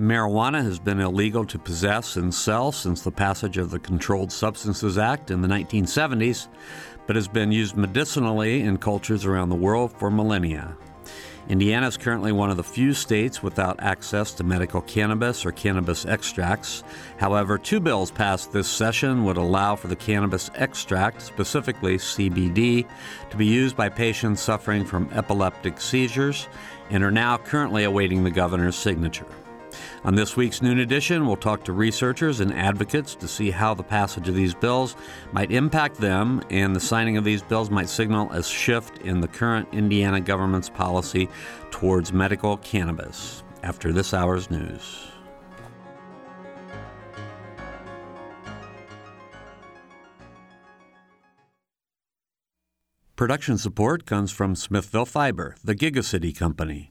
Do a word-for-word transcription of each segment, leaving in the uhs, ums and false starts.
Marijuana has been illegal to possess and sell since the passage of the Controlled Substances Act in the nineteen seventies, but has been used medicinally in cultures around the world for millennia. Indiana is currently one of the few states without access to medical cannabis or cannabis extracts. However, two bills passed this session would allow for the cannabis extract, specifically C B D, to be used by patients suffering from epileptic seizures and are now currently awaiting the governor's signature. On this week's Noon Edition, we'll talk to researchers and advocates to see how the passage of these bills might impact them, and the signing of these bills might signal a shift in the current Indiana government's policy towards medical cannabis. After this hour's news. Production support comes from Smithville Fiber, the Gigacity Company,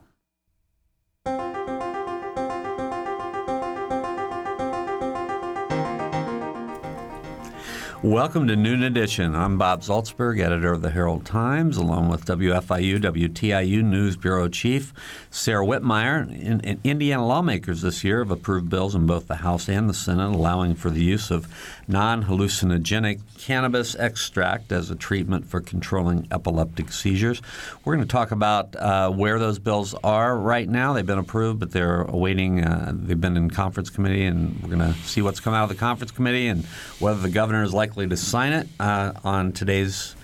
Welcome to Noon Edition. I'm Bob Zaltzberg, editor of the Herald-Times, along with W F I U, W T I U News Bureau Chief Sarah Whitmire. In, in Indiana lawmakers this year have approved bills in both the House and the Senate allowing for the use of non-hallucinogenic cannabis extract as a treatment for controlling epileptic seizures. We're going to talk about uh, where those bills are right now. They've been approved, but they're awaiting. Uh, they've been in conference committee, and we're going to see what's come out of the conference committee and whether the governor is likely to sign it uh, on today's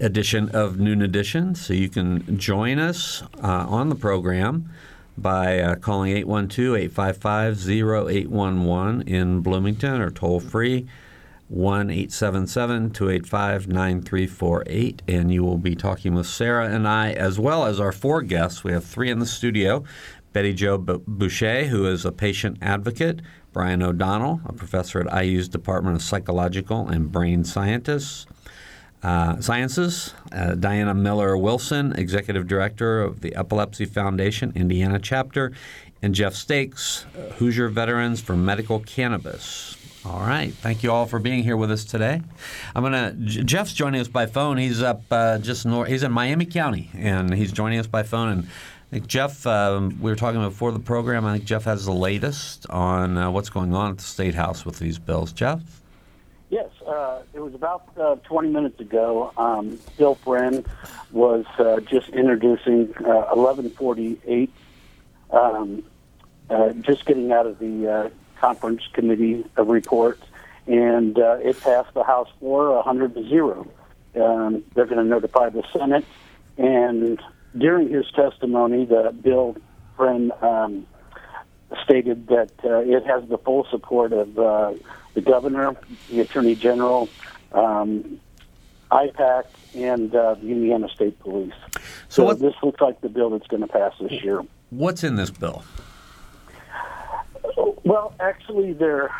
edition of Noon Edition. So you can join us uh, on the program by uh, calling eight one two, eight five five, zero eight one one in Bloomington, or toll free one eight seven seven, two eight five, nine three four eight. And you will be talking with Sarah and I, as well as our four guests. We have three in the studio. Betty Jo Boucher, who is a patient advocate; Brian O'Donnell, a professor at I U's Department of Psychological and Brain Scientists, uh, Sciences; uh, Diana Miller-Wilson, executive director of the Epilepsy Foundation Indiana Chapter; and Jeff Stakes, Hoosier Veterans for Medical Cannabis. All right. Thank you all for being here with us today. I'm gonna. J- Jeff's joining us by phone. He's up uh, just north. He's in Miami County, and he's joining us by phone. And I think Jeff, um, we were talking before the program, I think Jeff has the latest on uh, what's going on at the State House with these bills. Jeff? Yes. Uh, it was about uh, twenty minutes ago. Um, Bill Wren was uh, just introducing uh, eleven forty-eight, um, uh, just getting out of the uh, conference committee of reports, and uh, it passed the House floor one hundred to zero. Um, they're going to notify the Senate, and during his testimony, the Bill Wren um, stated that uh, it has the full support of uh, the governor, the attorney general, um, I PAC, and uh, the Indiana State Police. So, so this looks like the bill that's going to pass this year. What's in this bill? Well, actually, there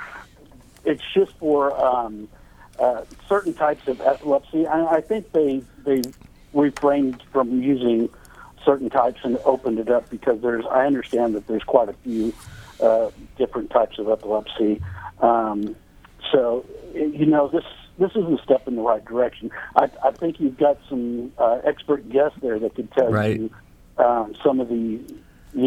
it's just for um, uh, certain types of epilepsy. I, I think they they refrained from using certain types and opened it up because there's, I understand that there's quite a few uh, different types of epilepsy. Um, so, you know, this this is a step in the right direction. I, I think you've got some uh, expert guests there that could tell right. you um, some of the, you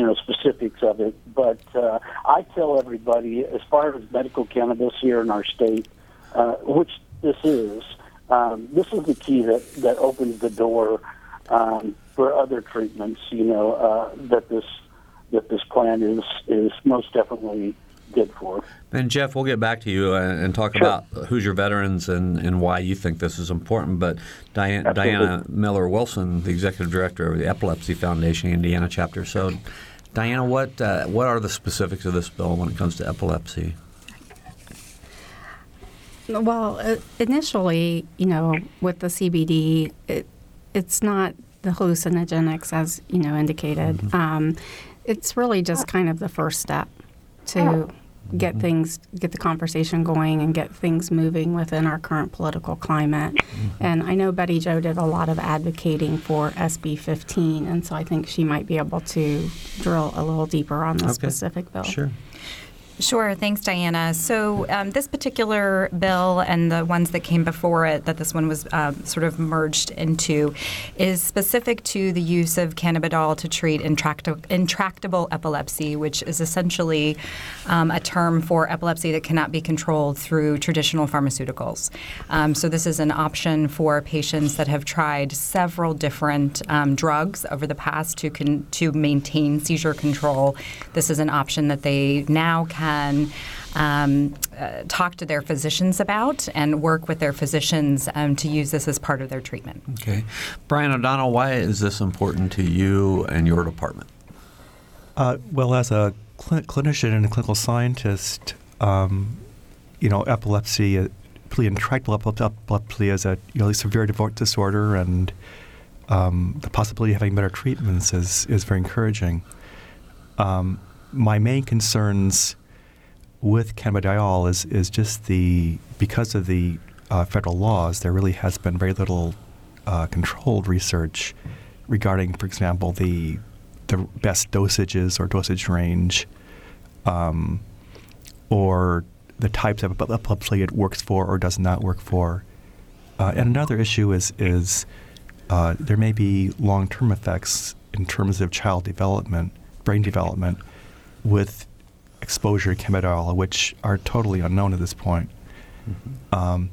know, specifics of it. But uh, I tell everybody, as far as medical cannabis here in our state, uh, which this is, um, this is the key that, that opens the door um, for other treatments, you know, uh, that this that this plan is, is most definitely good for. And, Jeff, we'll get back to you uh, and talk sure. about Hoosier Veterans and, and why you think this is important. But Diana, Diana Miller-Wilson, the executive director of the Epilepsy Foundation Indiana Chapter. So, Diana, what uh, what are the specifics of this bill when it comes to epilepsy? Well, initially, you know, with the C B D, it, it's not the hallucinogenics, as, you know, indicated. Mm-hmm. Um, it's really just kind of the first step to get things, get the conversation going and get things moving within our current political climate. Mm-hmm. And I know Betty Jo did a lot of advocating for S B fifteen, and so I think she might be able to drill a little deeper on the okay. specific bill. Sure. Sure. Thanks, Diana. So um, this particular bill and the ones that came before it, that this one was uh, sort of merged into, is specific to the use of cannabidiol to treat intractable, intractable epilepsy, which is essentially um, a term for epilepsy that cannot be controlled through traditional pharmaceuticals. Um, so this is an option for patients that have tried several different um, drugs over the past to con- to maintain seizure control. This is an option that they now can can um, uh, talk to their physicians about and work with their physicians um, to use this as part of their treatment. Okay. Brian O'Donnell, why is this important to you and your department? Uh, well, as a cl- clinician and a clinical scientist, um, you know, epilepsy, uh, intractable epilepsy is a you know, severe disorder, and um, the possibility of having better treatments is, is very encouraging. Um, my main concerns with cannabidiol is is just the because of the uh, federal laws, there really has been very little uh, controlled research regarding, for example, the the best dosages or dosage range, um, or the types of epilepsy it works for or does not work for. Uh, and another issue is is uh, there may be long-term effects in terms of child development, brain development, with exposure to cannabidiol, which are totally unknown at this point. Mm-hmm. Um,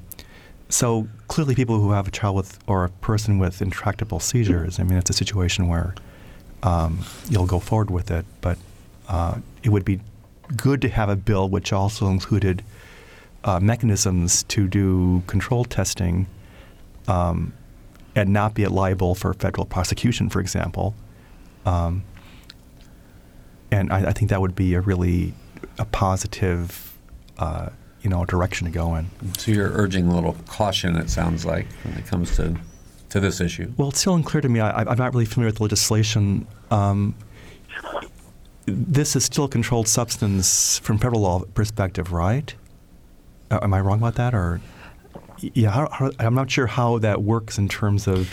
so clearly people who have a child with or a person with intractable seizures, I mean, it's a situation where um, you'll go forward with it, but uh, it would be good to have a bill which also included uh, mechanisms to do control testing um, and not be liable for federal prosecution, for example. Um, And I, I think that would be a really a positive, uh, you know, direction to go in. So you're urging a little caution, it sounds like, when it comes to, to this issue. Well, it's still unclear to me. I, I'm not really familiar with the legislation. Um, this is still a controlled substance from federal law perspective, right? Uh, am I wrong about that? Or yeah, how, how, I'm not sure how that works in terms of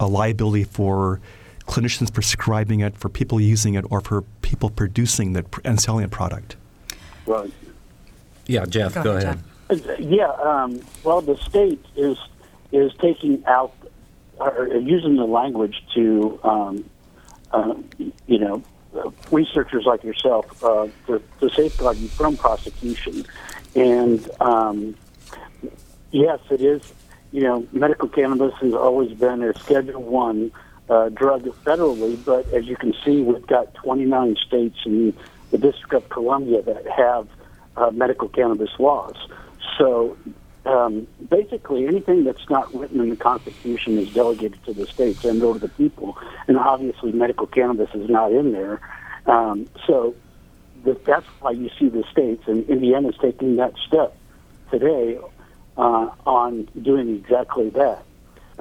a liability for clinicians prescribing it, for people using it, or for people producing that and selling the product? Well, yeah, Jeff, go, go ahead. Jeff. Yeah, um, well, the state is is taking out or using the language to, um, uh, you know, researchers like yourself uh, to, to safeguard you from prosecution. And um, yes, it is. You know, medical cannabis has always been a Schedule One Uh, drug federally, but as you can see, we've got twenty-nine states and the District of Columbia that have uh, medical cannabis laws. So um, basically anything that's not written in the Constitution is delegated to the states and or to the people, and obviously medical cannabis is not in there. Um, so the, that's why you see the states, and Indiana's taking that step today uh, on doing exactly that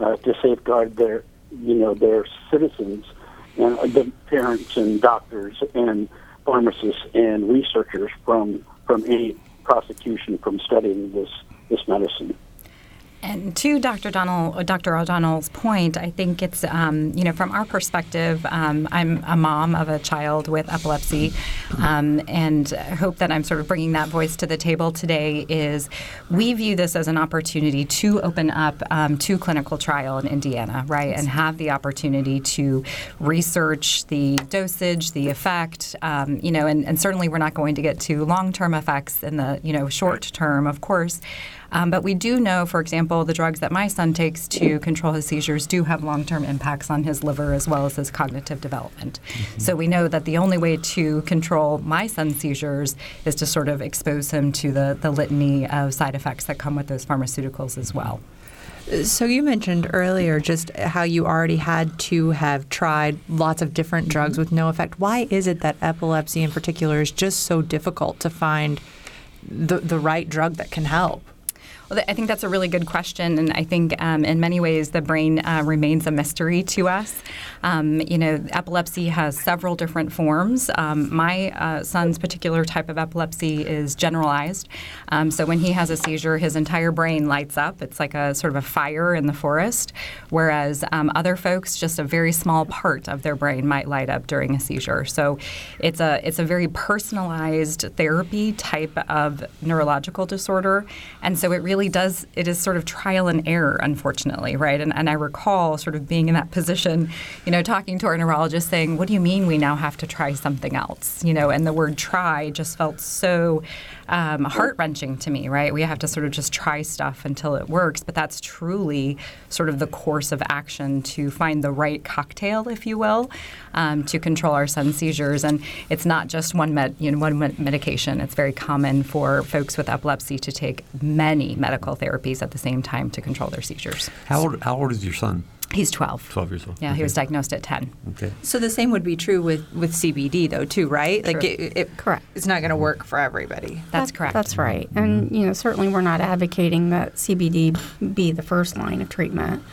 uh, to safeguard their you know, their citizens and the parents and doctors and pharmacists and researchers from from any prosecution from studying this, this medicine. And to Doctor O'Donnell, Doctor O'Donnell's point, I think it's, um, you know, from our perspective, um, I'm a mom of a child with epilepsy, um, and I hope that I'm sort of bringing that voice to the table today is we view this as an opportunity to open up um, to clinical trial in Indiana, right, and have the opportunity to research the dosage, the effect, um, you know, and, and certainly we're not going to get to long-term effects in the, you know, short term, of course. Um, but we do know, for example, the drugs that my son takes to control his seizures do have long-term impacts on his liver as well as his cognitive development. Mm-hmm. So we know that the only way to control my son's seizures is to sort of expose him to the, the litany of side effects that come with those pharmaceuticals as well. So you mentioned earlier just how you already had to have tried lots of different drugs with no effect. Why is it that epilepsy in particular is just so difficult to find the the right drug that can help? Well, I think that's a really good question, and I think um, in many ways the brain uh, remains a mystery to us. Um, you know, epilepsy has several different forms. Um, my uh, son's particular type of epilepsy is generalized. Um, so when he has a seizure, his entire brain lights up. It's like a sort of a fire in the forest, whereas um, other folks, just a very small part of their brain might light up during a seizure. So it's a it's a very personalized therapy type of neurological disorder, and so it really does, it is sort of trial and error, unfortunately, right? And, and I recall sort of being in that position, you know, talking to our neurologist saying, what do you mean we now have to try something else? You know, and the word try just felt so um, heart-wrenching to me, right? We have to sort of just try stuff until it works, but that's truly sort of the course of action to find the right cocktail, if you will, um, to control our son's seizures. And it's not just one med, you know, one medication. It's very common for folks with epilepsy to take many medical therapies at the same time to control their seizures. How old, how old is your son? He's twelve. twelve years old. Yeah, okay. He was diagnosed at ten. Okay. So the same would be true with, with C B D, though, too, right? True. Like, it, it, correct. It's not going to work for everybody. That's that, correct. That's right. And, you know, certainly we're not advocating that C B D be the first line of treatment.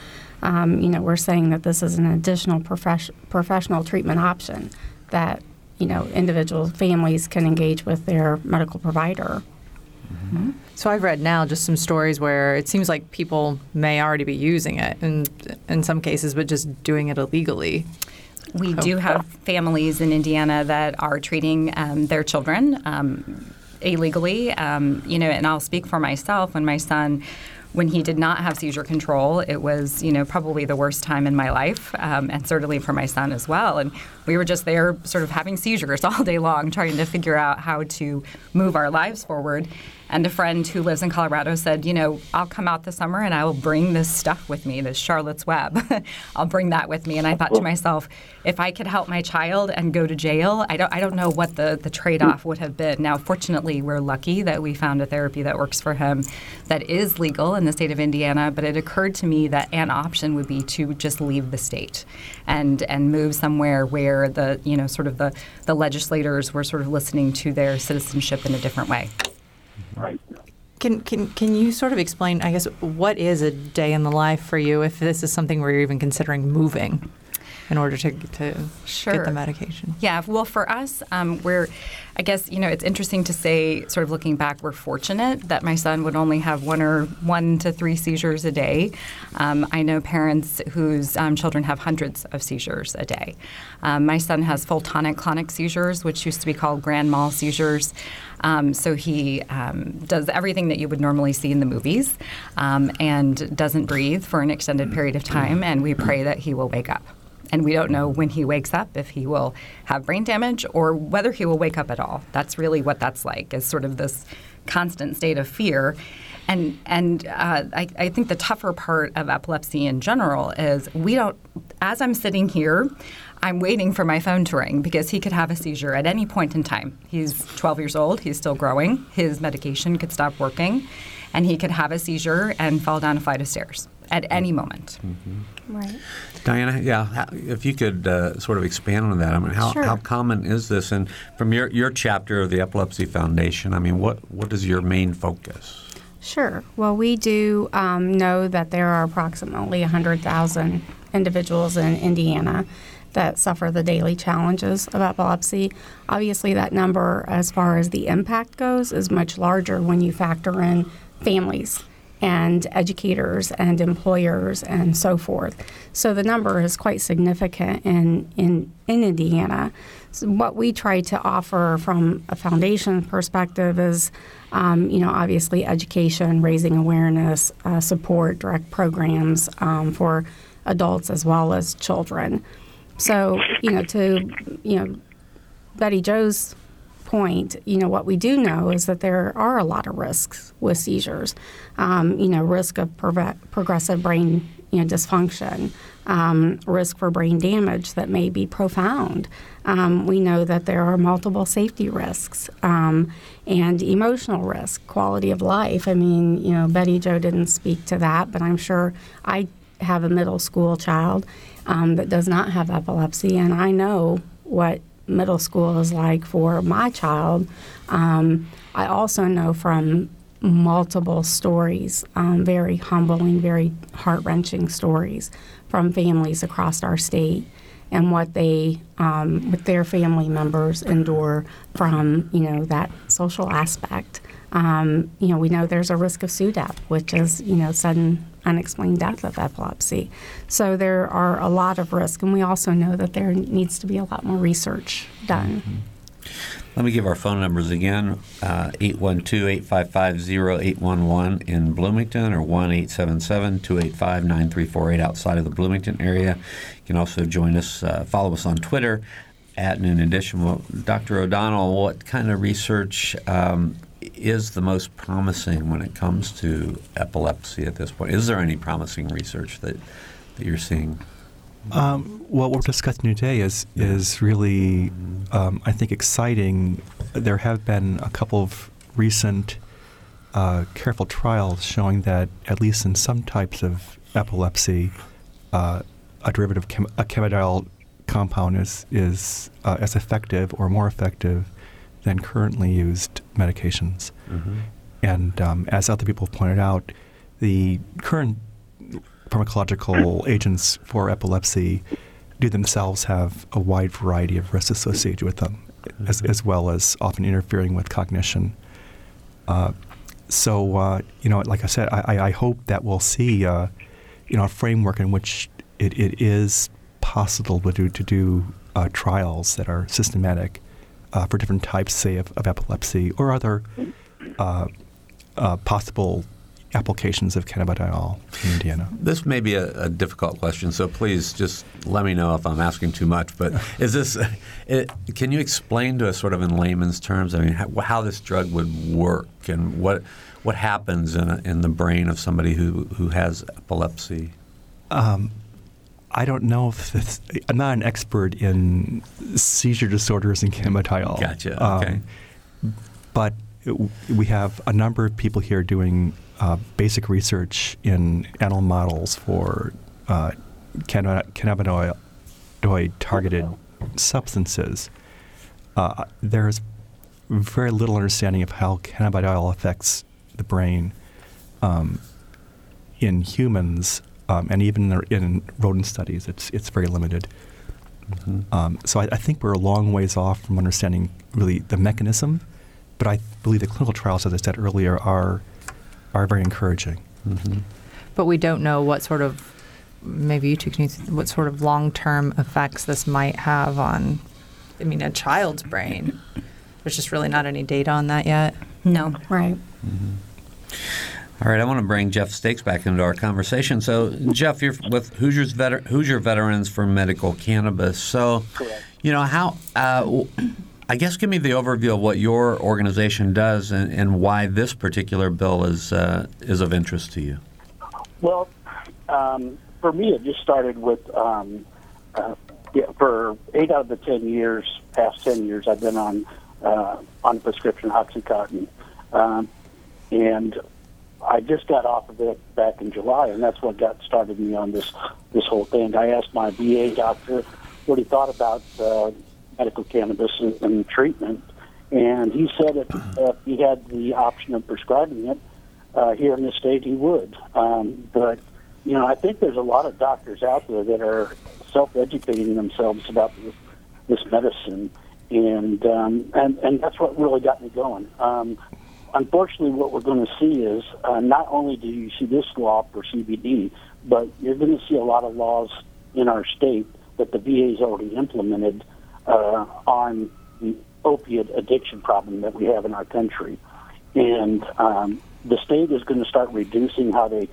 Um, you know, we're saying that this is an additional profes- professional treatment option that, you know, individual families can engage with their medical provider. Mm-hmm. So I've read now just some stories where it seems like people may already be using it, and in some cases, but just doing it illegally. We oh. do have families in Indiana that are treating um, their children um, illegally, um, you know, and I'll speak for myself. When my son, when he did not have seizure control, it was, you know, probably the worst time in my life, um, and certainly for my son as well. And we were just there sort of having seizures all day long, trying to figure out how to move our lives forward. And a friend who lives in Colorado said, you know, I'll come out this summer and I will bring this stuff with me, this Charlotte's Web. I'll bring that with me. And I thought to myself, if I could help my child and go to jail, I don't I don't know what the, the trade-off would have been. Now, fortunately, we're lucky that we found a therapy that works for him that is legal in the state of Indiana. But it occurred to me that an option would be to just leave the state and and move somewhere where the, you know, sort of the, the legislators were sort of listening to their citizenship in a different way. Right. Can can can you sort of explain, I guess, what is a day in the life for you if this is something where you're even considering moving in order to, to sure. get the medication? Yeah. Well, for us, um, we're, I guess, you know, it's interesting to say, sort of looking back, we're fortunate that my son would only have one or one to three seizures a day. Um, I know parents whose um, children have hundreds of seizures a day. Um, my son has full tonic-clonic seizures, which used to be called grand mal seizures. Um, so he um, does everything that you would normally see in the movies um, and doesn't breathe for an extended period of time, and we pray that he will wake up. And we don't know when he wakes up if he will have brain damage or whether he will wake up at all. That's really what that's like, is sort of this constant state of fear. And and uh, I, I think the tougher part of epilepsy in general is we don't, as I'm sitting here, I'm waiting for my phone to ring because he could have a seizure at any point in time. He's twelve years old. He's still growing. His medication could stop working. And he could have a seizure and fall down a flight of stairs at any moment. Mm-hmm. Right. Diana, yeah, if you could uh, sort of expand on that. I mean, how, sure. how common is this? And from your, your chapter of the Epilepsy Foundation, I mean, what, what is your main focus? Sure. Well, we do um, know that there are approximately one hundred thousand individuals in Indiana that suffer the daily challenges of epilepsy. Obviously, that number, as far as the impact goes, is much larger when you factor in families and educators and employers and so forth. So the number is quite significant in, in, in Indiana. So what we try to offer from a foundation perspective is, um, you know, obviously education, raising awareness, uh, support, direct programs um, for adults as well as children. So, you know, to, you know, Betty Jo's point, you know, what we do know is that there are a lot of risks with seizures, um, you know, risk of pro- progressive brain, you know, dysfunction, um, risk for brain damage that may be profound. Um, we know that there are multiple safety risks um, and emotional risk, quality of life. I mean, you know, Betty Jo didn't speak to that, but I'm sure I have a middle school child um, that does not have epilepsy, and I know what middle school is like for my child. Um, I also know from multiple stories, um, very humbling, very heart-wrenching stories from families across our state and what they, um, with their family members endure from, you know, that social aspect. Um, you know, we know there's a risk of SUDEP, which is, you know, sudden unexplained death of epilepsy. So there are a lot of risk, and we also know that there needs to be a lot more research done. Mm-hmm. Let me give our phone numbers again, uh, eight one two, eight five five, zero eight one one in Bloomington, or one eight seven seven, two eight five, nine three four eight outside of the Bloomington area. You can also join us, uh, follow us on Twitter, at Noon Edition. Well, Doctor O'Donnell, what kind of research um, is the most promising when it comes to epilepsy at this point? Is there any promising research that, that you're seeing? Um, what we're discussing today is is really, um, I think, exciting. There have been a couple of recent uh, careful trials showing that, at least in some types of epilepsy, uh, a derivative, chem- a cannabidiol compound is is uh, as effective or more effective than currently used medications. Mm-hmm. And um, as other people have pointed out, the current pharmacological agents for epilepsy do themselves have a wide variety of risks associated with them, as, as well as often interfering with cognition. Uh, so, uh, you know, like I said, I, I hope that we'll see, uh, you know, a framework in which it, it is possible to do, to do uh, trials that are systematic uh, for different types, say, of, of epilepsy or other uh, uh, possible applications of cannabidiol in Indiana. This may be a, a difficult question, so please just let me know if I'm asking too much. But is this? It, can you explain to us, sort of in layman's terms, I mean, how, how this drug would work and what what happens in a, in the brain of somebody who who has epilepsy? Um, I don't know if this, I'm not an expert in seizure disorders and cannabidiol. Gotcha. Okay, um, but it, we have a number of people here doing Uh, basic research in animal models for uh, cannabinoid-targeted substances. Uh, there is very little understanding of how cannabidiol affects the brain um, in humans, um, and even in rodent studies, it's it's very limited. Mm-hmm. Um, so I, I think we're a long ways off from understanding really the mechanism, but I believe the clinical trials, as I said earlier, are are very encouraging. Mm-hmm. But we don't know what sort of, maybe you two can use, what sort of long-term effects this might have on, I mean, a child's brain. There's just really not any data on that yet. No. Right. Mm-hmm. All right, I want to bring Jeff Stakes back into our conversation. So, Jeff, you're with Hoosier's Veter- Hoosier Veterans for Medical Cannabis. So, correct. You know, how... Uh, I guess give me the overview of what your organization does and, and why this particular bill is uh, is of interest to you. Well, um, for me, it just started with um, uh, yeah, for eight out of the ten years, past ten years, I've been on uh, on prescription OxyContin, um, and I just got off of it back in July, and that's what got started me on this this whole thing. I asked my V A doctor what he thought about Uh, medical cannabis and, and treatment, and he said if, if he had the option of prescribing it uh, here in the state, he would. Um, but, you know, I think there's a lot of doctors out there that are self-educating themselves about this, this medicine, and, um, and and that's what really got me going. Um, unfortunately, what we're going to see is uh, not only do you see this law for C B D, but you're going to see a lot of laws in our state that the V A's already implemented Uh, on the opiate addiction problem that we have in our country. And um, the state is going to start reducing how they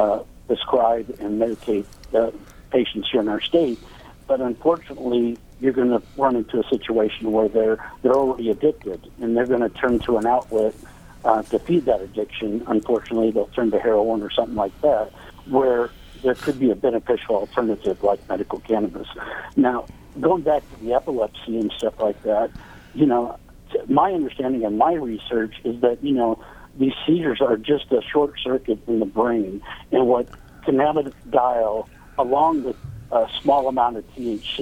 uh, prescribe and medicate uh, patients here in our state. But unfortunately, you're going to run into a situation where they're, they're already addicted, and they're going to turn to an outlet uh, to feed that addiction. Unfortunately, they'll turn to heroin or something like that, where there could be a beneficial alternative like medical cannabis. Now, going back to the epilepsy and stuff like that, you know, my understanding and my research is that, you know, these seizures are just a short circuit in the brain. And what cannabidiol, along with a small amount of T H C,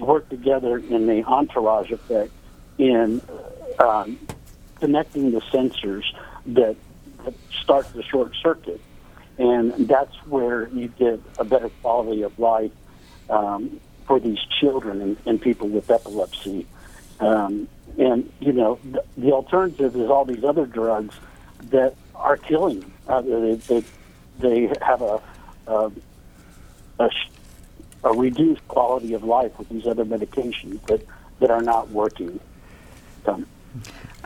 work together in the entourage effect in um, connecting the sensors that starts the short circuit. And that's where you get a better quality of life um, for these children and, and people with epilepsy. Um, and, you know, the, the alternative is all these other drugs that are killing. Uh, they, they, they have a, a, a, a reduced quality of life with these other medications that, that are not working. Um,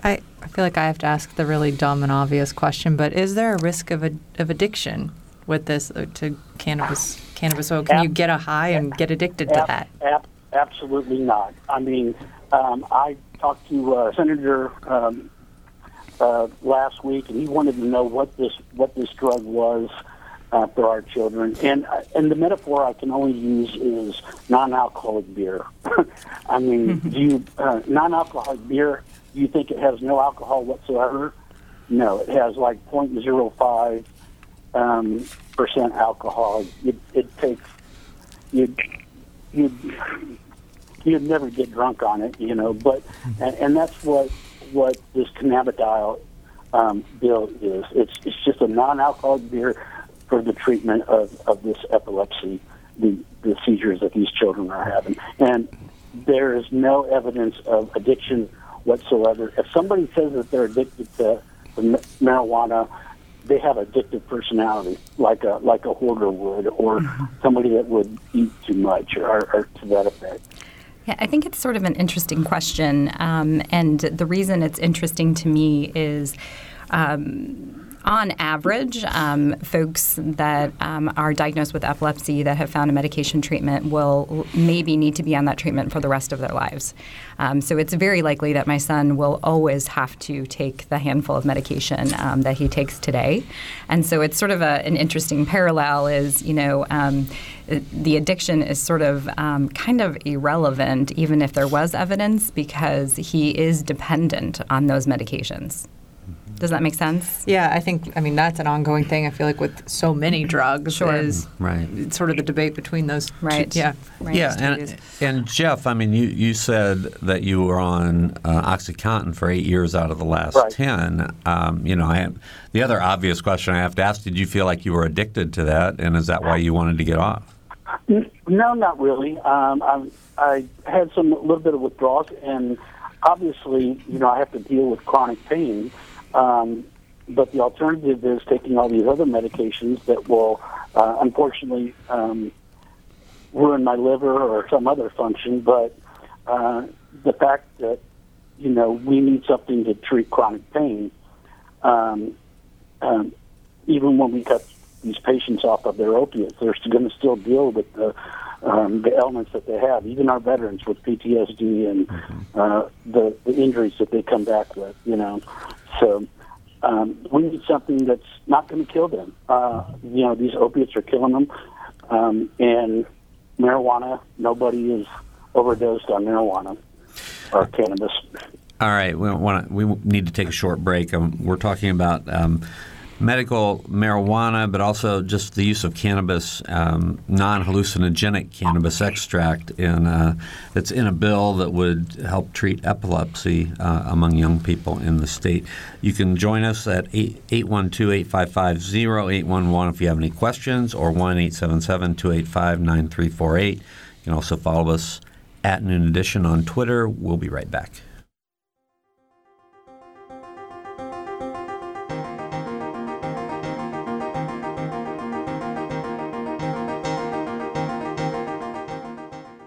I, I feel like I have to ask the really dumb and obvious question, but is there a risk of a, of addiction with this uh, to cannabis? Cannabis oil? Can ab- you get a high and get addicted ab- to that? Ab- absolutely not. I mean, um, I talked to uh, Senator um, uh, last week, and he wanted to know what this what this drug was uh, for our children. And uh, and the metaphor I can only use is non-alcoholic beer. I mean, do you uh, non-alcoholic beer? You think it has no alcohol whatsoever? No, it has like zero point zero five um, percent alcohol. It, it takes you you you'd never get drunk on it, you know. But and, and that's what what this cannabidiol um, bill is. It's it's just a non-alcoholic beer for the treatment of, of this epilepsy, the the seizures that these children are having, and there is no evidence of addiction whatsoever. If somebody says that they're addicted to marijuana, they have addictive personality, like a like a hoarder would, or somebody that would eat too much, or, or to that effect. Yeah, I think it's sort of an interesting question, um, and the reason it's interesting to me is, um, on average, um, folks that um, are diagnosed with epilepsy that have found a medication treatment will maybe need to be on that treatment for the rest of their lives. Um, so it's very likely that my son will always have to take the handful of medication um, that he takes today. And so it's sort of a, an interesting parallel is, you know, um, the addiction is sort of um, kind of irrelevant, even if there was evidence, because he is dependent on those medications. Does that make sense? Yeah, I think, I mean, that's an ongoing thing, I feel like, with so many drugs. Sure. Is right. It's sort of the debate between those right. two. Yeah, right. Yeah, and, and Jeff, I mean, you, you said that you were on uh, OxyContin for eight years out of the last right. ten. Um, you know, I have, the other obvious question I have to ask, did you feel like you were addicted to that, and is that why you wanted to get off? No, not really. Um, I, I had some little bit of withdrawals, and obviously, you know, I have to deal with chronic pain. Um, but the alternative is taking all these other medications that will, uh, unfortunately, um, ruin my liver or some other function. But uh, the fact that, you know, we need something to treat chronic pain, um, um, even when we cut these patients off of their opiates, they're going to still deal with the, um, the ailments that they have, even our veterans with P T S D and uh, the, the injuries that they come back with, you know. So um, we need something that's not going to kill them. Uh, you know, these opiates are killing them. Um, and marijuana, nobody is overdosed on marijuana or cannabis. All right. We, wanna, we need to take a short break. Um, we're talking about um, medical marijuana, but also just the use of cannabis, um, non-hallucinogenic cannabis extract in uh, that's in a bill that would help treat epilepsy uh, among young people in the state. You can join us at eight one two, eight five five, zero eight one one if you have any questions, or one eight seven seven, two eight five, nine three four eight. You can also follow us at Noon Edition on Twitter. We'll be right back.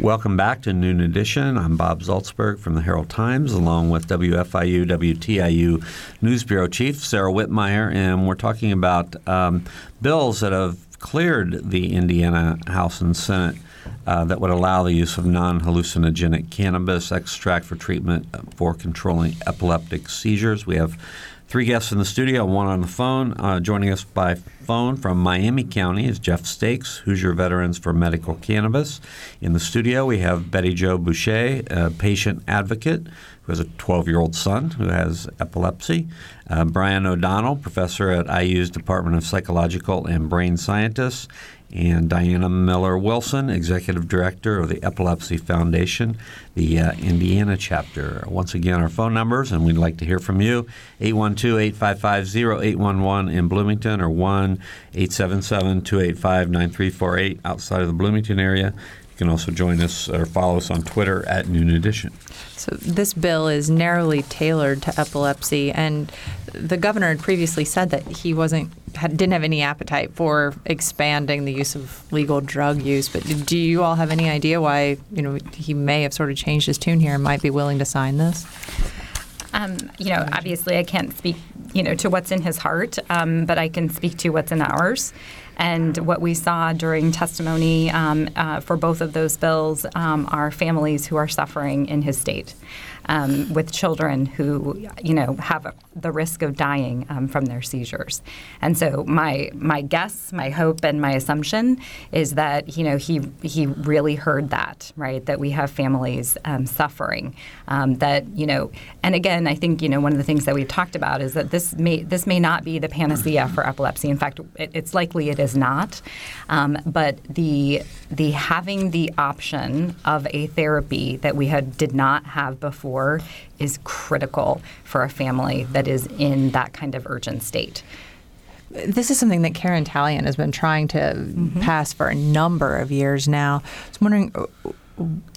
Welcome back to Noon Edition. I'm Bob Zaltzberg from the Herald-Times, along with W F I U, W T I U News Bureau Chief Sarah Whitmire, and we're talking about um, bills that have cleared the Indiana House and Senate uh, that would allow the use of non-hallucinogenic cannabis extract for treatment for controlling epileptic seizures. We have three guests in the studio, one on the phone. Uh, joining us by phone from Miami County is Jeff Stakes, Hoosier Veterans for Medical Cannabis. In the studio, we have Betty Jo Boucher, a patient advocate who has a twelve-year-old son who has epilepsy. Uh, Brian O'Donnell, professor at I U's Department of Psychological and Brain Scientists, and Diana Miller-Wilson, Executive Director of the Epilepsy Foundation, the uh, Indiana Chapter. Once again, our phone numbers, and we'd like to hear from you, eight one two, eight five five, zero eight one one in Bloomington, or one eight seven seven, two eight five, nine three four eight outside of the Bloomington area. You can also join us or follow us on Twitter at Noon Edition. So this bill is narrowly tailored to epilepsy, and the governor had previously said that he wasn't had, didn't have any appetite for expanding the use of legal drug use. But do you all have any idea why, you know, he may have sort of changed his tune here and might be willing to sign this? Um, you know, obviously I can't speak, you know, to what's in his heart, um, but I can speak to what's in ours. And what we saw during testimony um, uh, for both of those bills um, are families who are suffering in his state um, with children who, you know, have a, the risk of dying um, from their seizures. And so my my guess, my hope, and my assumption is that, you know, he he really heard that, right, that we have families um, suffering, um, that, you know, and again, I think, you know, one of the things that we've talked about is that this may, this may not be the panacea for epilepsy. In fact, it, it's likely it is. Is not, um, but the the having the option of a therapy that we had did not have before is critical for a family that is in that kind of urgent state. This is something that Karen Tallian has been trying to mm-hmm. pass for a number of years now. I was wondering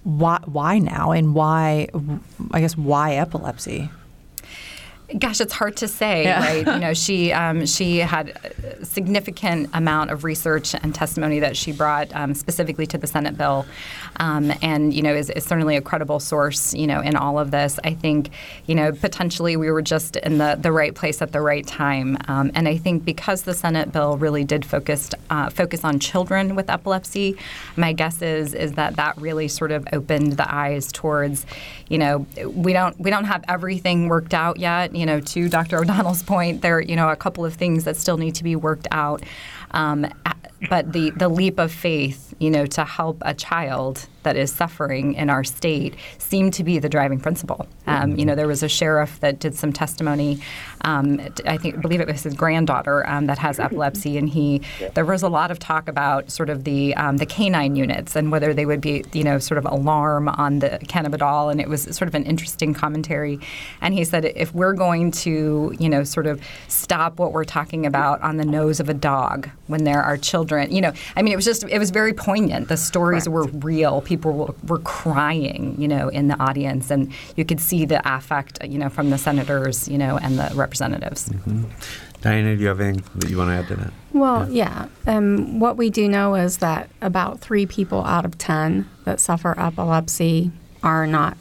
why why now, and why I guess why epilepsy? Gosh, it's hard to say, yeah. right? You know, she um, she had a significant amount of research and testimony that she brought um, specifically to the Senate bill, um, and you know is, is certainly a credible source. You know, in all of this, I think you know potentially we were just in the, the right place at the right time, um, and I think because the Senate bill really did focus uh, focus on children with epilepsy, my guess is is that that really sort of opened the eyes towards, you know, we don't we don't have everything worked out yet. You know, to Doctor O'Donnell's point, there are, you know, a couple of things that still need to be worked out. Um, but the, the leap of faith, you know, to help a child that is suffering in our state seemed to be the driving principle. Um, you know, there was a sheriff that did some testimony. Um, I think, I believe it was his granddaughter um, that has epilepsy, and he. There was a lot of talk about sort of the um, the canine units and whether they would be, you know, sort of alarm on the cannabidiol, and it was sort of an interesting commentary. And he said, if we're going to, you know, sort of stop what we're talking about on the nose of a dog when there are children. You know, I mean, it was just, it was very poignant. The stories Correct. Were real. People were, were crying, you know, in the audience. And you could see the affect, you know, from the senators, you know, and the representatives. Mm-hmm. Diana, do you have anything that you want to add to that? Well, yeah. yeah. Um, what we do know is that about three people out of ten that suffer epilepsy are not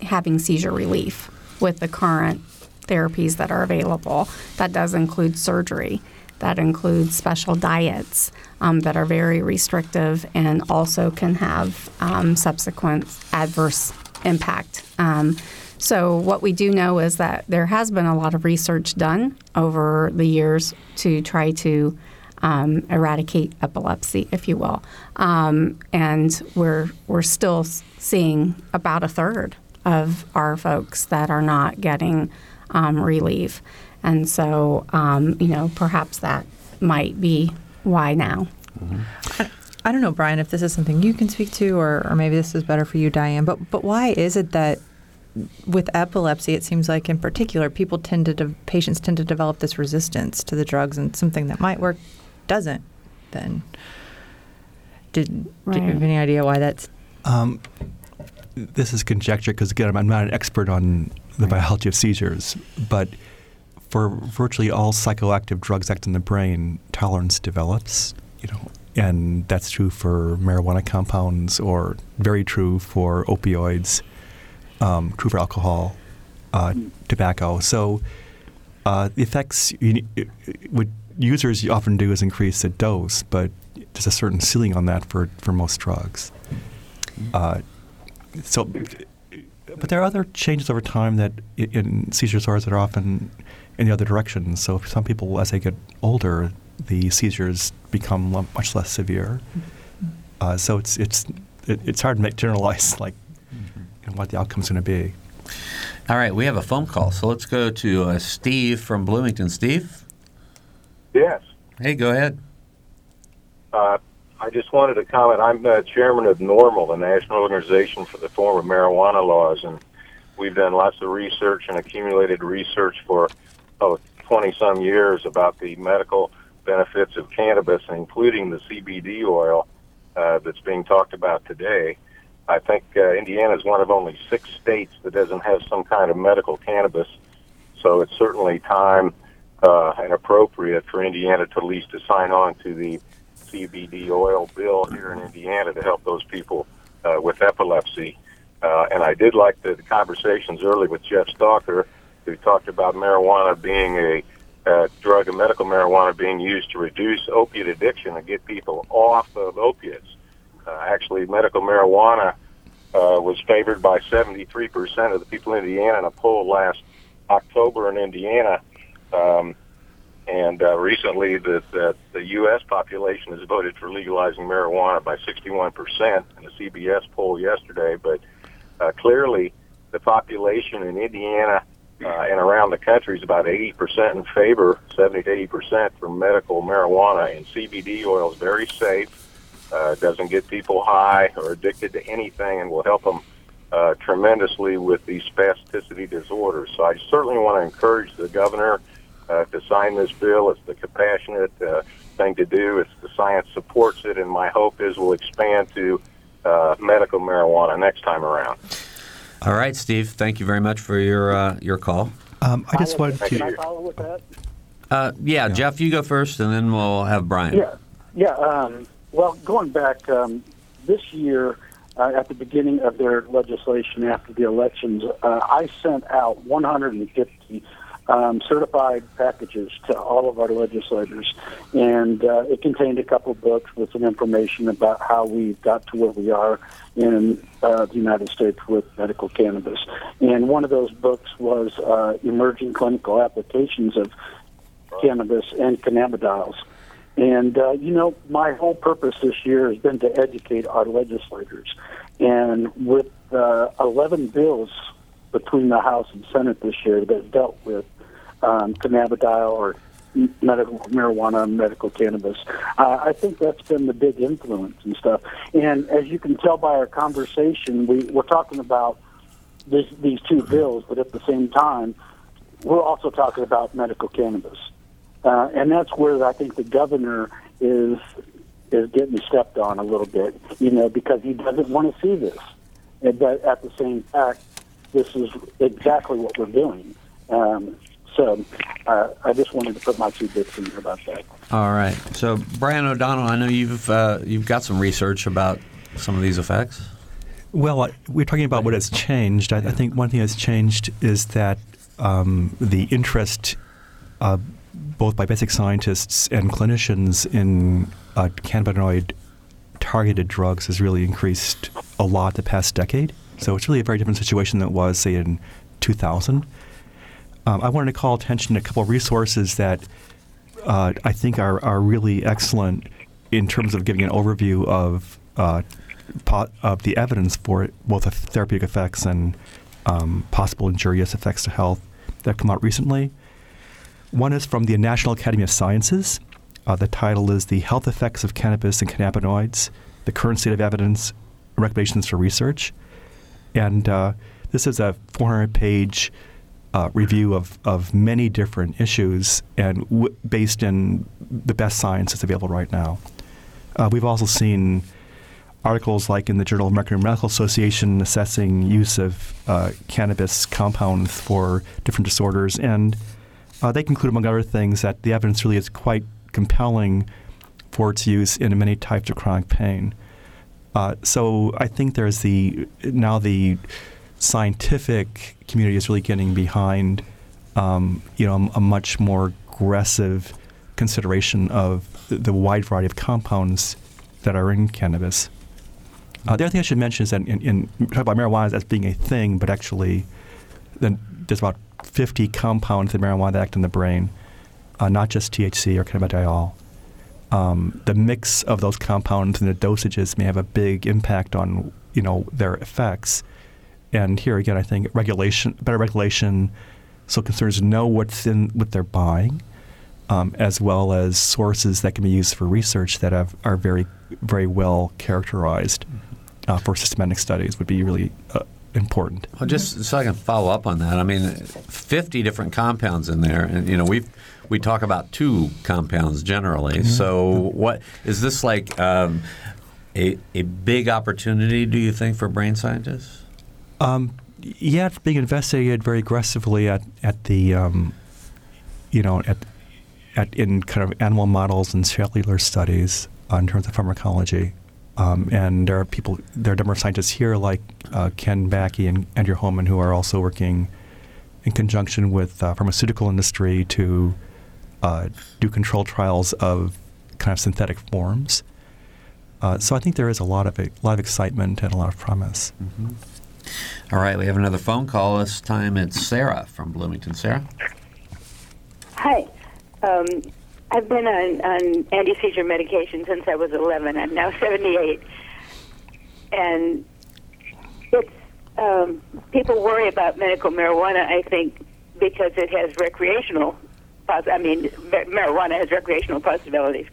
having seizure relief with the current therapies that are available. That does include surgery. That includes special diets um, that are very restrictive and also can have um, subsequent adverse impact. Um, so what we do know is that there has been a lot of research done over the years to try to um, eradicate epilepsy, if you will. Um, and we're we're still seeing about a third of our folks that are not getting um, relief. And so, um, you know, perhaps that might be why now. Mm-hmm. I, I don't know, Brian, if this is something you can speak to, or, or maybe this is better for you, Diane, but but why is it that with epilepsy, it seems like in particular, people tend to, de- patients tend to develop this resistance to the drugs, and something that might work doesn't then? Did, right. did you have any idea why that's? Um, this is conjecture because, again, I'm not an expert on the right. biology of seizures, but for virtually all psychoactive drugs acting in the brain, tolerance develops. You know, And that's true for marijuana compounds, or very true for opioids, um, true for alcohol, uh, tobacco. So uh, the effects, you, what users often do is increase the dose, but there's a certain ceiling on that for, for most drugs. Uh, so, but there are other changes over time that in seizure disorders that are often in the other direction. So for some people, as they get older, the seizures become much less severe. Uh, so it's it's it, it's hard to make generalize like mm-hmm. you know, what the outcome's going to be. All right, we have a phone call, so let's go to uh, Steve from Bloomington. Steve? Yes. Hey, go ahead. Uh, I just wanted to comment. I'm uh, chairman of NORML, the National Organization for the Reform of Marijuana Laws, and we've done lots of research and accumulated research for oh, twenty-some years about the medical benefits of cannabis, including the C B D oil uh, that's being talked about today. I think uh, Indiana is one of only six states that doesn't have some kind of medical cannabis, so it's certainly time uh, and appropriate for Indiana to at least to sign on to the C B D oil bill here in Indiana to help those people uh, with epilepsy. Uh, and I did like the, the conversations earlier with Jeff Stalker, who talked about marijuana being a Uh, drug and medical marijuana being used to reduce opiate addiction and get people off of opiates. Uh, actually, medical marijuana uh, was favored by seventy-three percent of the people in Indiana in a poll last October in Indiana. Um, and uh, recently, the, the, the U S population has voted for legalizing marijuana by sixty-one percent in a C B S poll yesterday. But uh, clearly, the population in Indiana Uh, and around the country is about eighty percent in favor, seventy to eighty percent for medical marijuana. And C B D oil is very safe, uh, doesn't get people high or addicted to anything, and will help them uh, tremendously with these spasticity disorders. So I certainly want to encourage the governor uh, to sign this bill. It's the compassionate uh, thing to do. It's the science supports it, and my hope is we'll expand to uh, medical marijuana next time around. All right, Steve. Thank you very much for your uh, your call. Um, I just wanted to. Can I follow with that? Uh, yeah, yeah, Jeff, you go first, and then we'll have Brian. Yeah, yeah. Um, well, going back um, this year, uh, at the beginning of their legislation after the elections, uh, I sent out one hundred fifty um, certified packages to all of our legislators, and uh, it contained a couple books with some information about how we got to where we are in uh, the United States with medical cannabis. And one of those books was uh, Emerging Clinical Applications of Cannabis and Cannabidiols. And, uh, you know, my whole purpose this year has been to educate our legislators. And with uh, eleven bills between the House and Senate this year that dealt with um, cannabidiol or medical marijuana, medical cannabis. Uh, I think that's been the big influence and stuff. And as you can tell by our conversation, we, we're talking about this, these two bills, but at the same time, we're also talking about medical cannabis. Uh, and that's where I think the governor is is getting stepped on a little bit, you know, because he doesn't want to see this. But at the same fact, this is exactly what we're doing. Um, So uh, I just wanted to put my two bits in here about that. All right. So Brian O'Donnell, I know you've uh, you've got some research about some of these effects. Well, we're talking about what has changed. I, I think one thing that's changed is that um, the interest, uh, both by basic scientists and clinicians, in uh, cannabinoid-targeted drugs has really increased a lot the past decade. So it's really a very different situation than it was, say, in two thousand. Um, I wanted to call attention to a couple of resources that uh, I think are, are really excellent in terms of giving an overview of uh, po- of the evidence for it, both the therapeutic effects and um, possible injurious effects to health that have come out recently. One is from the National Academy of Sciences. Uh, the title is The Health Effects of Cannabis and Cannabinoids, The Current State of Evidence, Recommendations for Research. And uh, this is a four hundred page Uh, review of, of many different issues and w- based in the best science that's available right now. Uh, we've also seen articles like in the Journal of American Medical Association assessing use of uh, cannabis compounds for different disorders, and uh, they conclude, among other things, that the evidence really is quite compelling for its use in many types of chronic pain. Uh, so I think there's the, now the scientific community is really getting behind, um, you know, a much more aggressive consideration of the wide variety of compounds that are in cannabis. Uh, the other thing I should mention is that in, in we talk about marijuana as being a thing, but actually then there's about fifty compounds in marijuana that act in the brain, uh, not just T H C or cannabidiol. Um, the mix of those compounds and the dosages may have a big impact on, you know, their effects. And here again, I think regulation, better regulation, so consumers know what's in what they're buying, um, as well as sources that can be used for research that have, are very, very well characterized uh, for systematic studies would be really uh, important. Well, just so I can follow up on that. I mean, fifty different compounds in there, and you know we we talk about two compounds generally. Mm-hmm. So what is this like? Um, a a big opportunity, do you think, for brain scientists? Um, yeah, it's being investigated very aggressively at at the, um, you know, at at in kind of animal models and cellular studies uh, in terms of pharmacology, um, and there are people, there are a number of scientists here like uh, Ken Backey and Andrew Holman who are also working in conjunction with uh, pharmaceutical industry to uh, do control trials of kind of synthetic forms. Uh, so I think there is a lot of a lot of excitement and a lot of promise. Mm-hmm. All right, we have another phone call. This time it's Sarah from Bloomington. Sarah? Hi. Um, I've been on, on anti-seizure medication since I was eleven. I'm now seventy-eight. And it's um, people worry about medical marijuana, I think, because it has recreational pos- I mean, marijuana has recreational possibilities.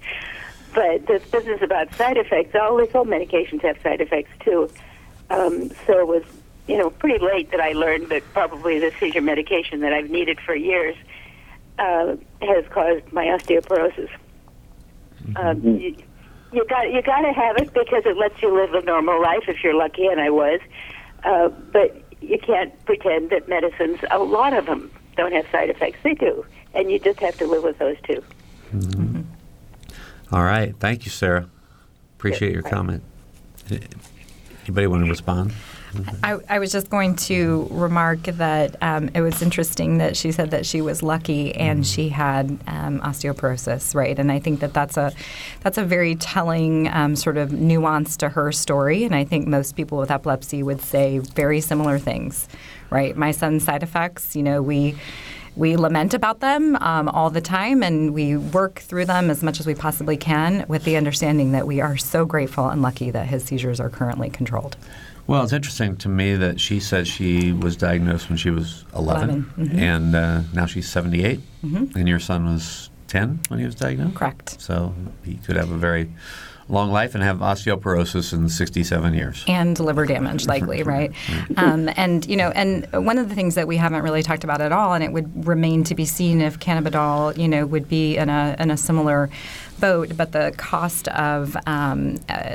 But this business about side effects, all these old medications have side effects, too. Um, so it was, you know, pretty late that I learned that probably the seizure medication that I've needed for years uh, has caused my osteoporosis. Mm-hmm. Um, you, you got you got to have it because it lets you live a normal life if you're lucky, and I was. Uh, but you can't pretend that medicines, a lot of them, don't have side effects. They do, and you just have to live with those too. Mm-hmm. All right, thank you, Sarah. Appreciate Good. your All comment. Right. Anybody want to respond? Mm-hmm. I, I was just going to remark that um, it was interesting that she said that she was lucky and mm-hmm. she had um, osteoporosis, right? And I think that that's a that's a very telling um, sort of nuance to her story. And I think most people with epilepsy would say very similar things, right? My son's side effects, you know, we we lament about them um, all the time, and we work through them as much as we possibly can with the understanding that we are so grateful and lucky that his seizures are currently controlled. Well, it's interesting to me that she said she was diagnosed when she was eleven, eleven. Mm-hmm. and uh, now she's seventy-eight, mm-hmm. and your son was ten when he was diagnosed? Correct. So he could have a very long life and have osteoporosis in sixty-seven years. And liver damage, likely, right? Um, and, you know, and one of the things that we haven't really talked about at all, and it would remain to be seen if cannabidiol, you know, would be in a in a similar boat, but the cost of um, uh,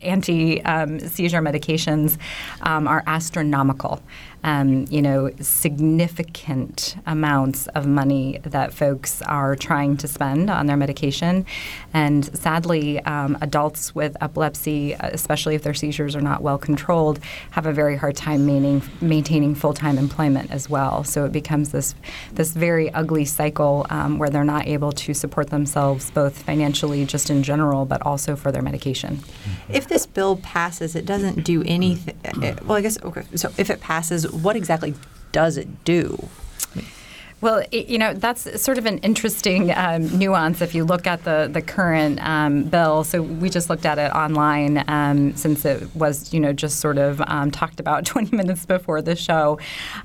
anti-seizure um, medications um, are astronomical. Um, you know, significant amounts of money that folks are trying to spend on their medication. And sadly, um, adults with epilepsy, especially if their seizures are not well controlled, have a very hard time maintaining, maintaining full-time employment as well. So it becomes this this very ugly cycle um, where they're not able to support themselves both financially, just in general, but also for their medication. If this bill passes, it doesn't do anything. It, well, I guess, okay, so if it passes, what exactly does it do? Well, it, you know, that's sort of an interesting um, nuance if you look at the, the current um, bill. So we just looked at it online um, since it was, you know, just sort of um, talked about twenty minutes before the show.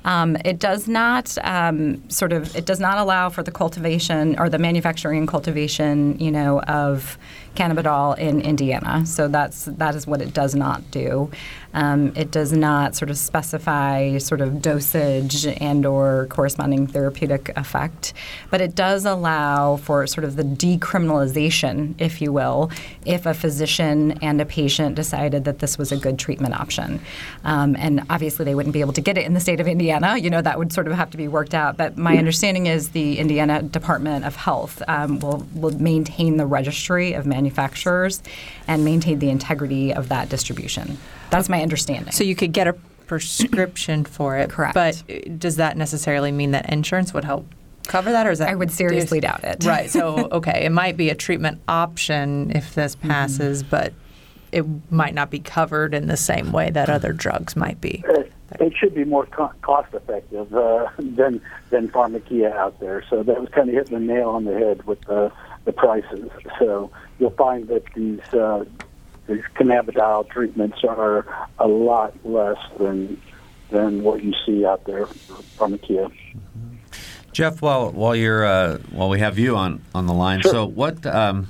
Um, it does not um, sort of, it does not allow for the cultivation or the manufacturing and cultivation, you know, of cannabidiol in Indiana. So that's that is what it does not do. Um, it does not sort of specify sort of dosage and or corresponding therapeutic effect, but it does allow for sort of the decriminalization, if you will, if a physician and a patient decided that this was a good treatment option. Um, and obviously they wouldn't be able to get it in the state of Indiana. You know, that would sort of have to be worked out. But my understanding is the Indiana Department of Health um, will, will maintain the registry of manufacturers and maintain the integrity of that distribution. That's my understanding. So you could get a prescription for it. Correct. But does that necessarily mean that insurance would help cover that, or is that? I would seriously doubt it. Right. So, okay, it might be a treatment option if this passes, mm-hmm. but it might not be covered in the same way that other drugs might be. It, it should be more co- cost effective uh, than than pharmacia out there. So that was kind of hitting the nail on the head with the, the prices. So you'll find that these uh, these cannabidiol treatments are a lot less than than what you see out there from pharmacia. Jeff, while while you're uh, while we have you on, on the line, sure. So what um,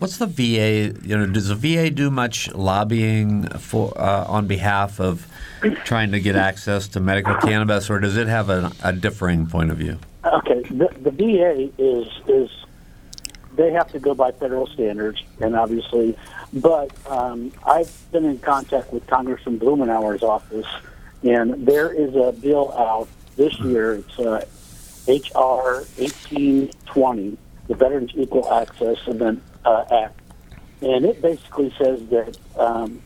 what's the V A? You know, does the V A do much lobbying for uh, on behalf of trying to get access to medical cannabis, or does it have a, a differing point of view? Okay, the, the V A is is. They have to go by federal standards, and obviously, but um, I've been in contact with Congressman Blumenauer's office, and there is a bill out this year. It's uh, H R eighteen twenty, the Veterans Equal Access uh, Act, and it basically says that um,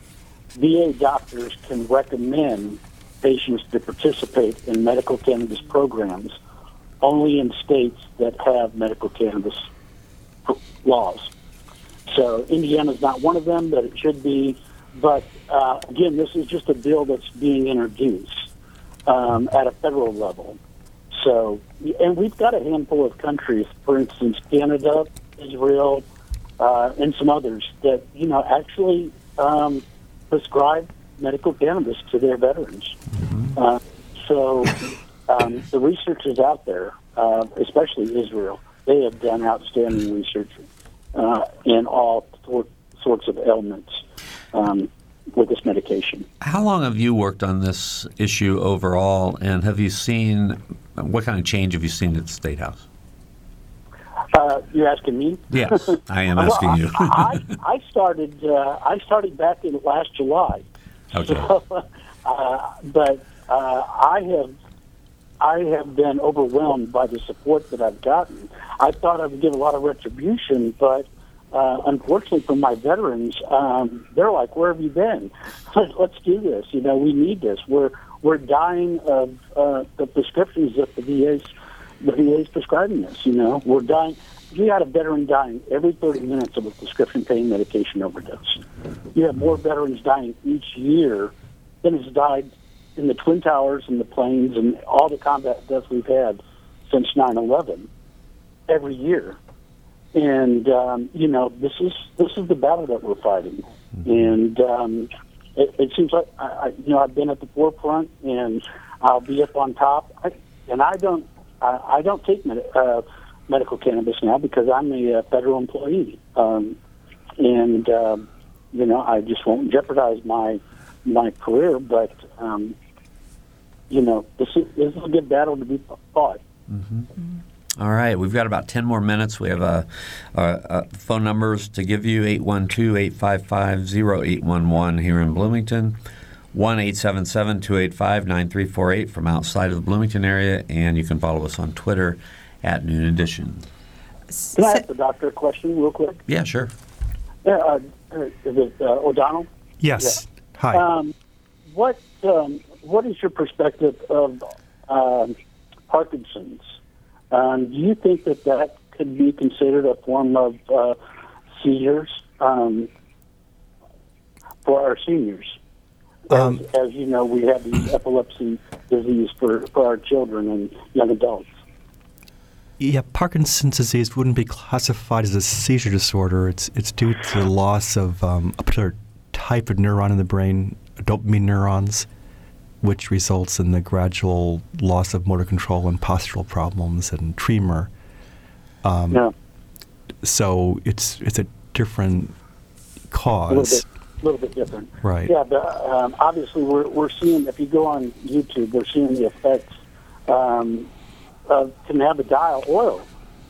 V A doctors can recommend patients to participate in medical cannabis programs only in states that have medical cannabis laws. So Indiana's not one of them, but it should be. But uh, again, this is just a bill that's being introduced um, at a federal level. So, and we've got a handful of countries, for instance, Canada, Israel, uh, and some others that, you know, actually um, prescribe medical cannabis to their veterans. Mm-hmm. Uh, so um, the research is out there, uh, especially Israel. They have done outstanding research uh, in all th- sorts of ailments um, with this medication. How long have you worked on this issue overall, and have you seen what kind of change have you seen at the State House? Uh, you're asking me? Yes, I am asking well, you. I, I started. Uh, I started back in last July. Okay. So, uh, but uh, I have. I have been overwhelmed by the support that I've gotten. I thought I would give a lot of retribution, but uh, unfortunately for my veterans, um, they're like, where have you been? Let's do this. You know, we need this. We're we're dying of uh, the prescriptions that the V A's, the V A's prescribing us, you know. We're dying. You got a veteran dying every thirty minutes of a prescription pain medication overdose. You have more veterans dying each year than has died in the Twin Towers and the planes and all the combat deaths we've had since nine eleven every year. And, um, you know, this is this is the battle that we're fighting. And um, it, it seems like, I, I, you know, I've been at the forefront, and I'll be up on top. I, and I don't I, I don't take med- uh, medical cannabis now because I'm a uh, federal employee. Um, and, uh, you know, I just won't jeopardize my my career, but... Um, You know, this is, this is a good battle to be fought. Mm-hmm. Mm-hmm. All right. We've got about ten more minutes. We have uh, uh, uh, phone numbers to give you, eight one two, eight five five, zero eight one one here in Bloomington, one eight seven seven, two eight five, nine three four eight from outside of the Bloomington area, and you can follow us on Twitter at Noon Edition. Can I ask the doctor a question real quick? Yeah, sure. Yeah, uh, is it uh, O'Donnell? Yes. Yeah. Hi. Um, what... Um, What is your perspective of um, Parkinson's? Um, do you think that that could be considered a form of uh, seizures um, for our seniors? As, um, as you know, we have these epilepsy disease for, for our children and young adults. Yeah, Parkinson's disease wouldn't be classified as a seizure disorder. It's it's due to the loss of um, a particular type of neuron in the brain, dopamine neurons, which results in the gradual loss of motor control and postural problems and tremor. Um, yeah. So it's it's a different cause. A little bit, little bit different. Right. Yeah, but um, obviously we're we're seeing, if you go on YouTube, we're seeing the effects um, of cannabidiol oil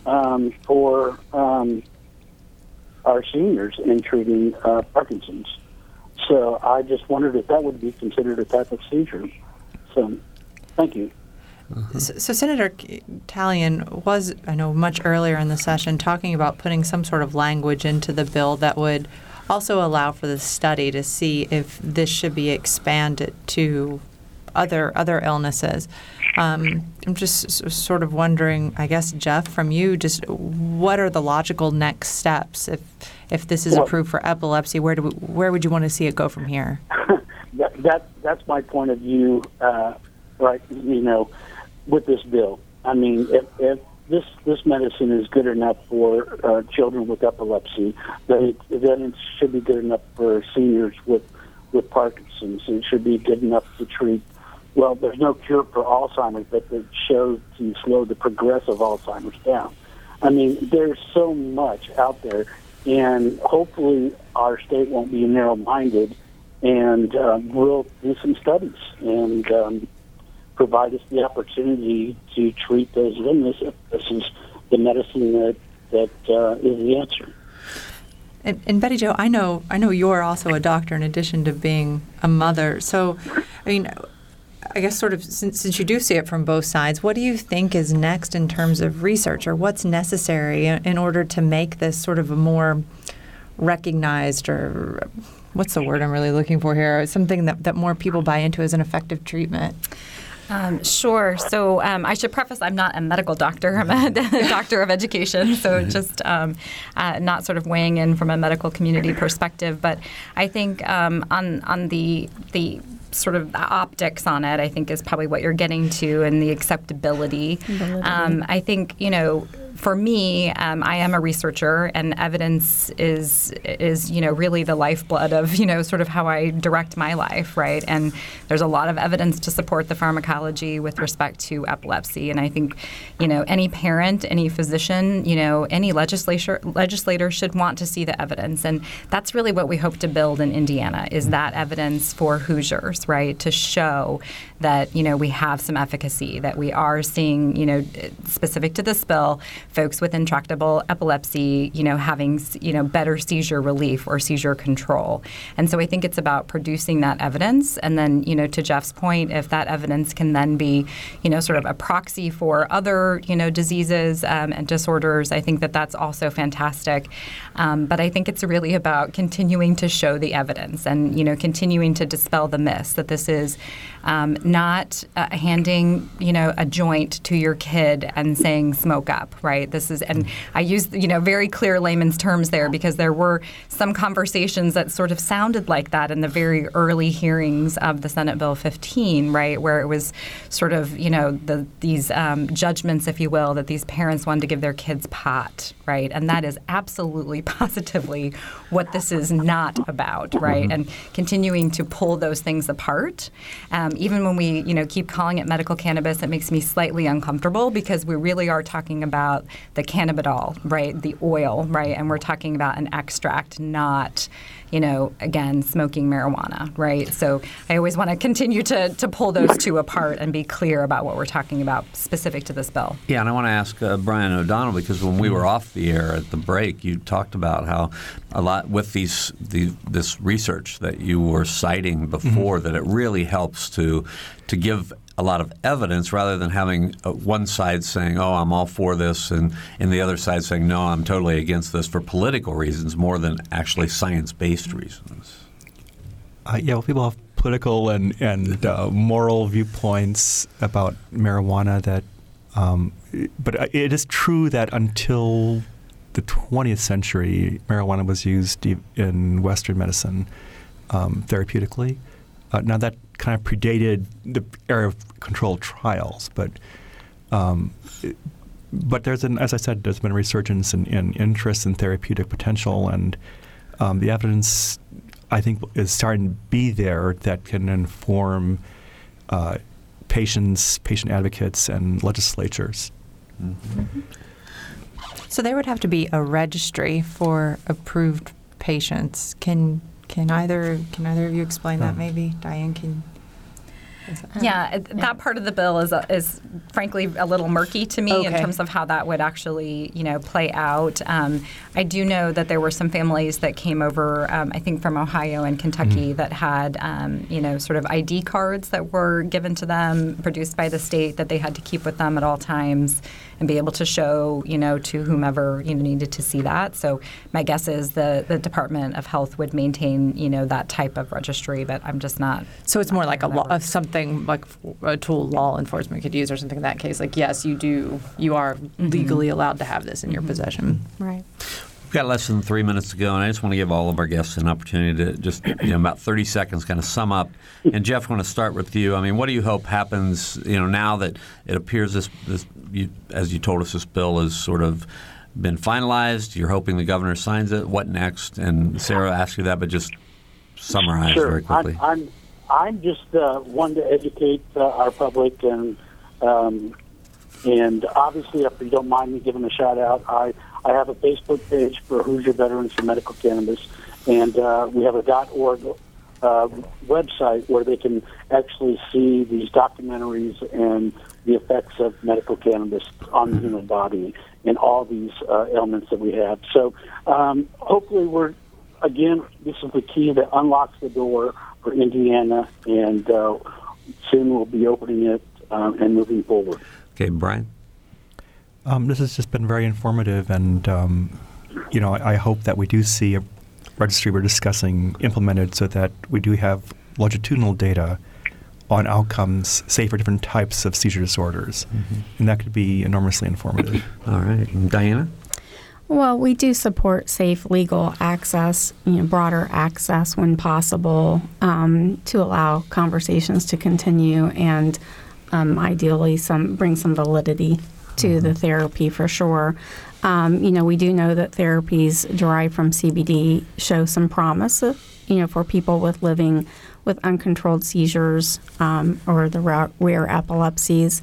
um, for um, our seniors in treating uh, Parkinson's. So I just wondered if that would be considered a type of seizure. So thank you. Uh-huh. So, so Senator Tallian was, I know, much earlier in the session talking about putting some sort of language into the bill that would also allow for the study to see if this should be expanded to other other illnesses. Um, I'm just sort of wondering, I guess, Jeff, from you, just what are the logical next steps if if this is well, approved for epilepsy? Where do we, where would you want to see it go from here? that, that that's my point of view, uh, right? You know, with this bill, I mean, if, if this this medicine is good enough for uh, children with epilepsy, then it, then it should be good enough for seniors with with Parkinson's. It should be good enough to treat. Well, there's no cure for Alzheimer's, but it shows to slow the progressive Alzheimer's down. I mean, there's so much out there, and hopefully our state won't be narrow-minded, and um, we'll do some studies and um, provide us the opportunity to treat those illnesses. This is the medicine that, that uh, is the answer. And, and Betty Jo, I know, I know you're also a doctor in addition to being a mother. So, I mean, I guess sort of since, since you do see it from both sides, what do you think is next in terms of research, or what's necessary in, in order to make this sort of a more recognized, or what's the word I'm really looking for here, something that, that more people buy into as an effective treatment? Um, sure. So um, I should preface, I'm not a medical doctor. I'm a doctor of education. So just um, uh, not sort of weighing in from a medical community perspective. But I think um, on on the the sort of optics on it, I think is probably what you're getting to, and the acceptability. Um, I think, you know, for me, um, I am a researcher, and evidence is is you know really the lifeblood of you know sort of how I direct my life, right? And there's a lot of evidence to support the pharmacology with respect to epilepsy, and I think you know any parent, any physician, you know any legislator legislator should want to see the evidence, and that's really what we hope to build in Indiana, is that evidence for Hoosiers, right? To show that you know we have some efficacy, that we are seeing you know specific to this bill, folks with intractable epilepsy, you know, having, you know, better seizure relief or seizure control. And so I think it's about producing that evidence. And then, you know, to Jeff's point, if that evidence can then be, you know, sort of a proxy for other, you know, diseases um, and disorders, I think that that's also fantastic. Um, but I think it's really about continuing to show the evidence and, you know, continuing to dispel the myths that this is um, not uh, handing, you know, a joint to your kid and saying smoke up. Right. This is, and I use, you know, very clear layman's terms there, because there were some conversations that sort of sounded like that in the very early hearings of the Senate Bill fifteen, right, where it was sort of, you know, the, these um, judgments, if you will, that these parents wanted to give their kids pot, right, and that is absolutely positively what this is not about, right, mm-hmm. and continuing to pull those things apart. Um, even when we, you know, keep calling it medical cannabis, it makes me slightly uncomfortable, because we really are talking about the cannabidiol, right, the oil, right, and we're talking about an extract, not, you know, again, smoking marijuana, right? So I always want to continue to to pull those two apart and be clear about what we're talking about specific to this bill. Yeah, and I want to ask uh, Brian O'Donnell, because when we were off the air at the break, you talked about how a lot with these, these this research that you were citing before, mm-hmm. that it really helps to to give a lot of evidence, rather than having one side saying, oh, I'm all for this, and, and the other side saying, no, I'm totally against this for political reasons more than actually science-based reasons. Uh, yeah, well, people have political and, and uh, moral viewpoints about marijuana that, um, but it is true that until the twentieth century, marijuana was used in Western medicine um, therapeutically. Uh, now, that kind of predated the era of controlled trials, but um, it, but there's an, as I said, there's been a resurgence in, in interest in therapeutic potential, and um, the evidence, I think, is starting to be there that can inform uh, patients, patient advocates, and legislatures. Mm-hmm. So there would have to be a registry for approved patients. Can can either can either of you explain that? Maybe Diane can. Yeah, that part of the bill is is frankly a little murky to me okay. in terms of how that would actually, you know, play out. Um, I do know that there were some families that came over, um, I think from Ohio and Kentucky, mm-hmm. that had, um, you know, sort of I D cards that were given to them, produced by the state, that they had to keep with them at all times and be able to show, you know, to whomever, you know, needed to see that. So my guess is the, the Department of Health would maintain, you know, that type of registry, but I'm just not. So it's more like a law of something. Thing like a tool law enforcement could use or something in that case, like, yes, you do, you are mm-hmm. legally allowed to have this in mm-hmm. your possession. Right. We've got less than three minutes to go, and I just want to give all of our guests an opportunity to just, you know, about thirty seconds kind of sum up. And Jeff, I want to start with you. I mean, what do you hope happens, you know, now that it appears this, this you, as you told us, this bill is sort of been finalized, you're hoping the governor signs it, what next? And Sarah asked you that, but just summarize sure. very quickly. I'm, I'm I'm just uh, one to educate uh, our public, and um, and obviously, if you don't mind me giving a shout out, I, I have a Facebook page for Hoosier Veterans for Medical Cannabis, and uh, we have a .org uh, website where they can actually see these documentaries and the effects of medical cannabis on the human body and all these uh, ailments that we have. So um, hopefully, we're again, this is the key that unlocks the door for Indiana, and uh, soon we'll be opening it um, and moving forward. Okay, Brian? Um, this has just been very informative, and um, you know, I, I hope that we do see a registry we're discussing implemented so that we do have longitudinal data on outcomes, say, for different types of seizure disorders, mm-hmm. and that could be enormously informative. All right. And Diana? Well, we do support safe, legal access, you know, broader access when possible, um, to allow conversations to continue and um, ideally some bring some validity to the therapy for sure. Um, you know, we do know that therapies derived from C B D show some promise, you know, for people with living with uncontrolled seizures um, or the rare, rare epilepsies.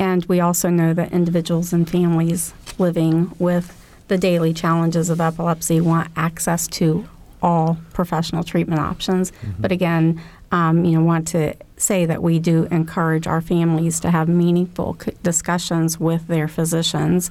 And we also know that individuals and families living with the daily challenges of epilepsy want access to all professional treatment options. Mm-hmm. But again, um, you know, want to say that we do encourage our families to have meaningful c- discussions with their physicians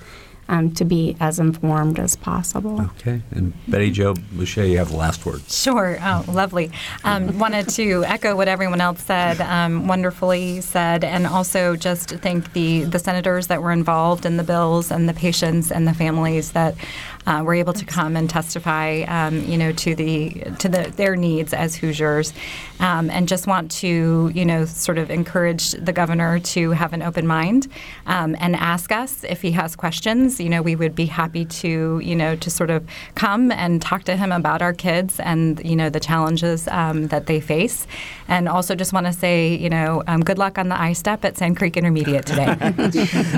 um, to be as informed as possible. Okay. And Betty Jo Boucher, you have the last word. Sure. Oh, lovely. Um, wanted to echo what everyone else said, um, wonderfully said, and also just thank the, the senators that were involved in the bills and the patients and the families that uh, were able to come and testify, um, you know, to the to the, their needs as Hoosiers. Um, and just want to, you know, sort of encourage the governor to have an open mind um, and ask us if he has questions. You know, we would be happy to, you know, to sort of come and talk to him about our kids and, you know, the challenges um, that they face. And also just want to say, you know, um, good luck on the I STEP at Sand Creek Intermediate today.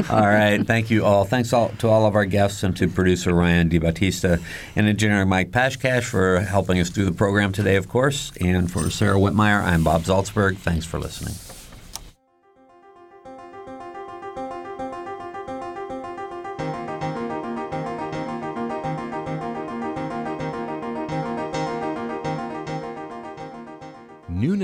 All right. Thank you all. Thanks all, to all of our guests and to producer Ryan DiBattista and engineer Mike Pashkash for helping us through the program today, of course. And for Sarah Whitmire, I'm Bob Zaltzberg. Thanks for listening. Noon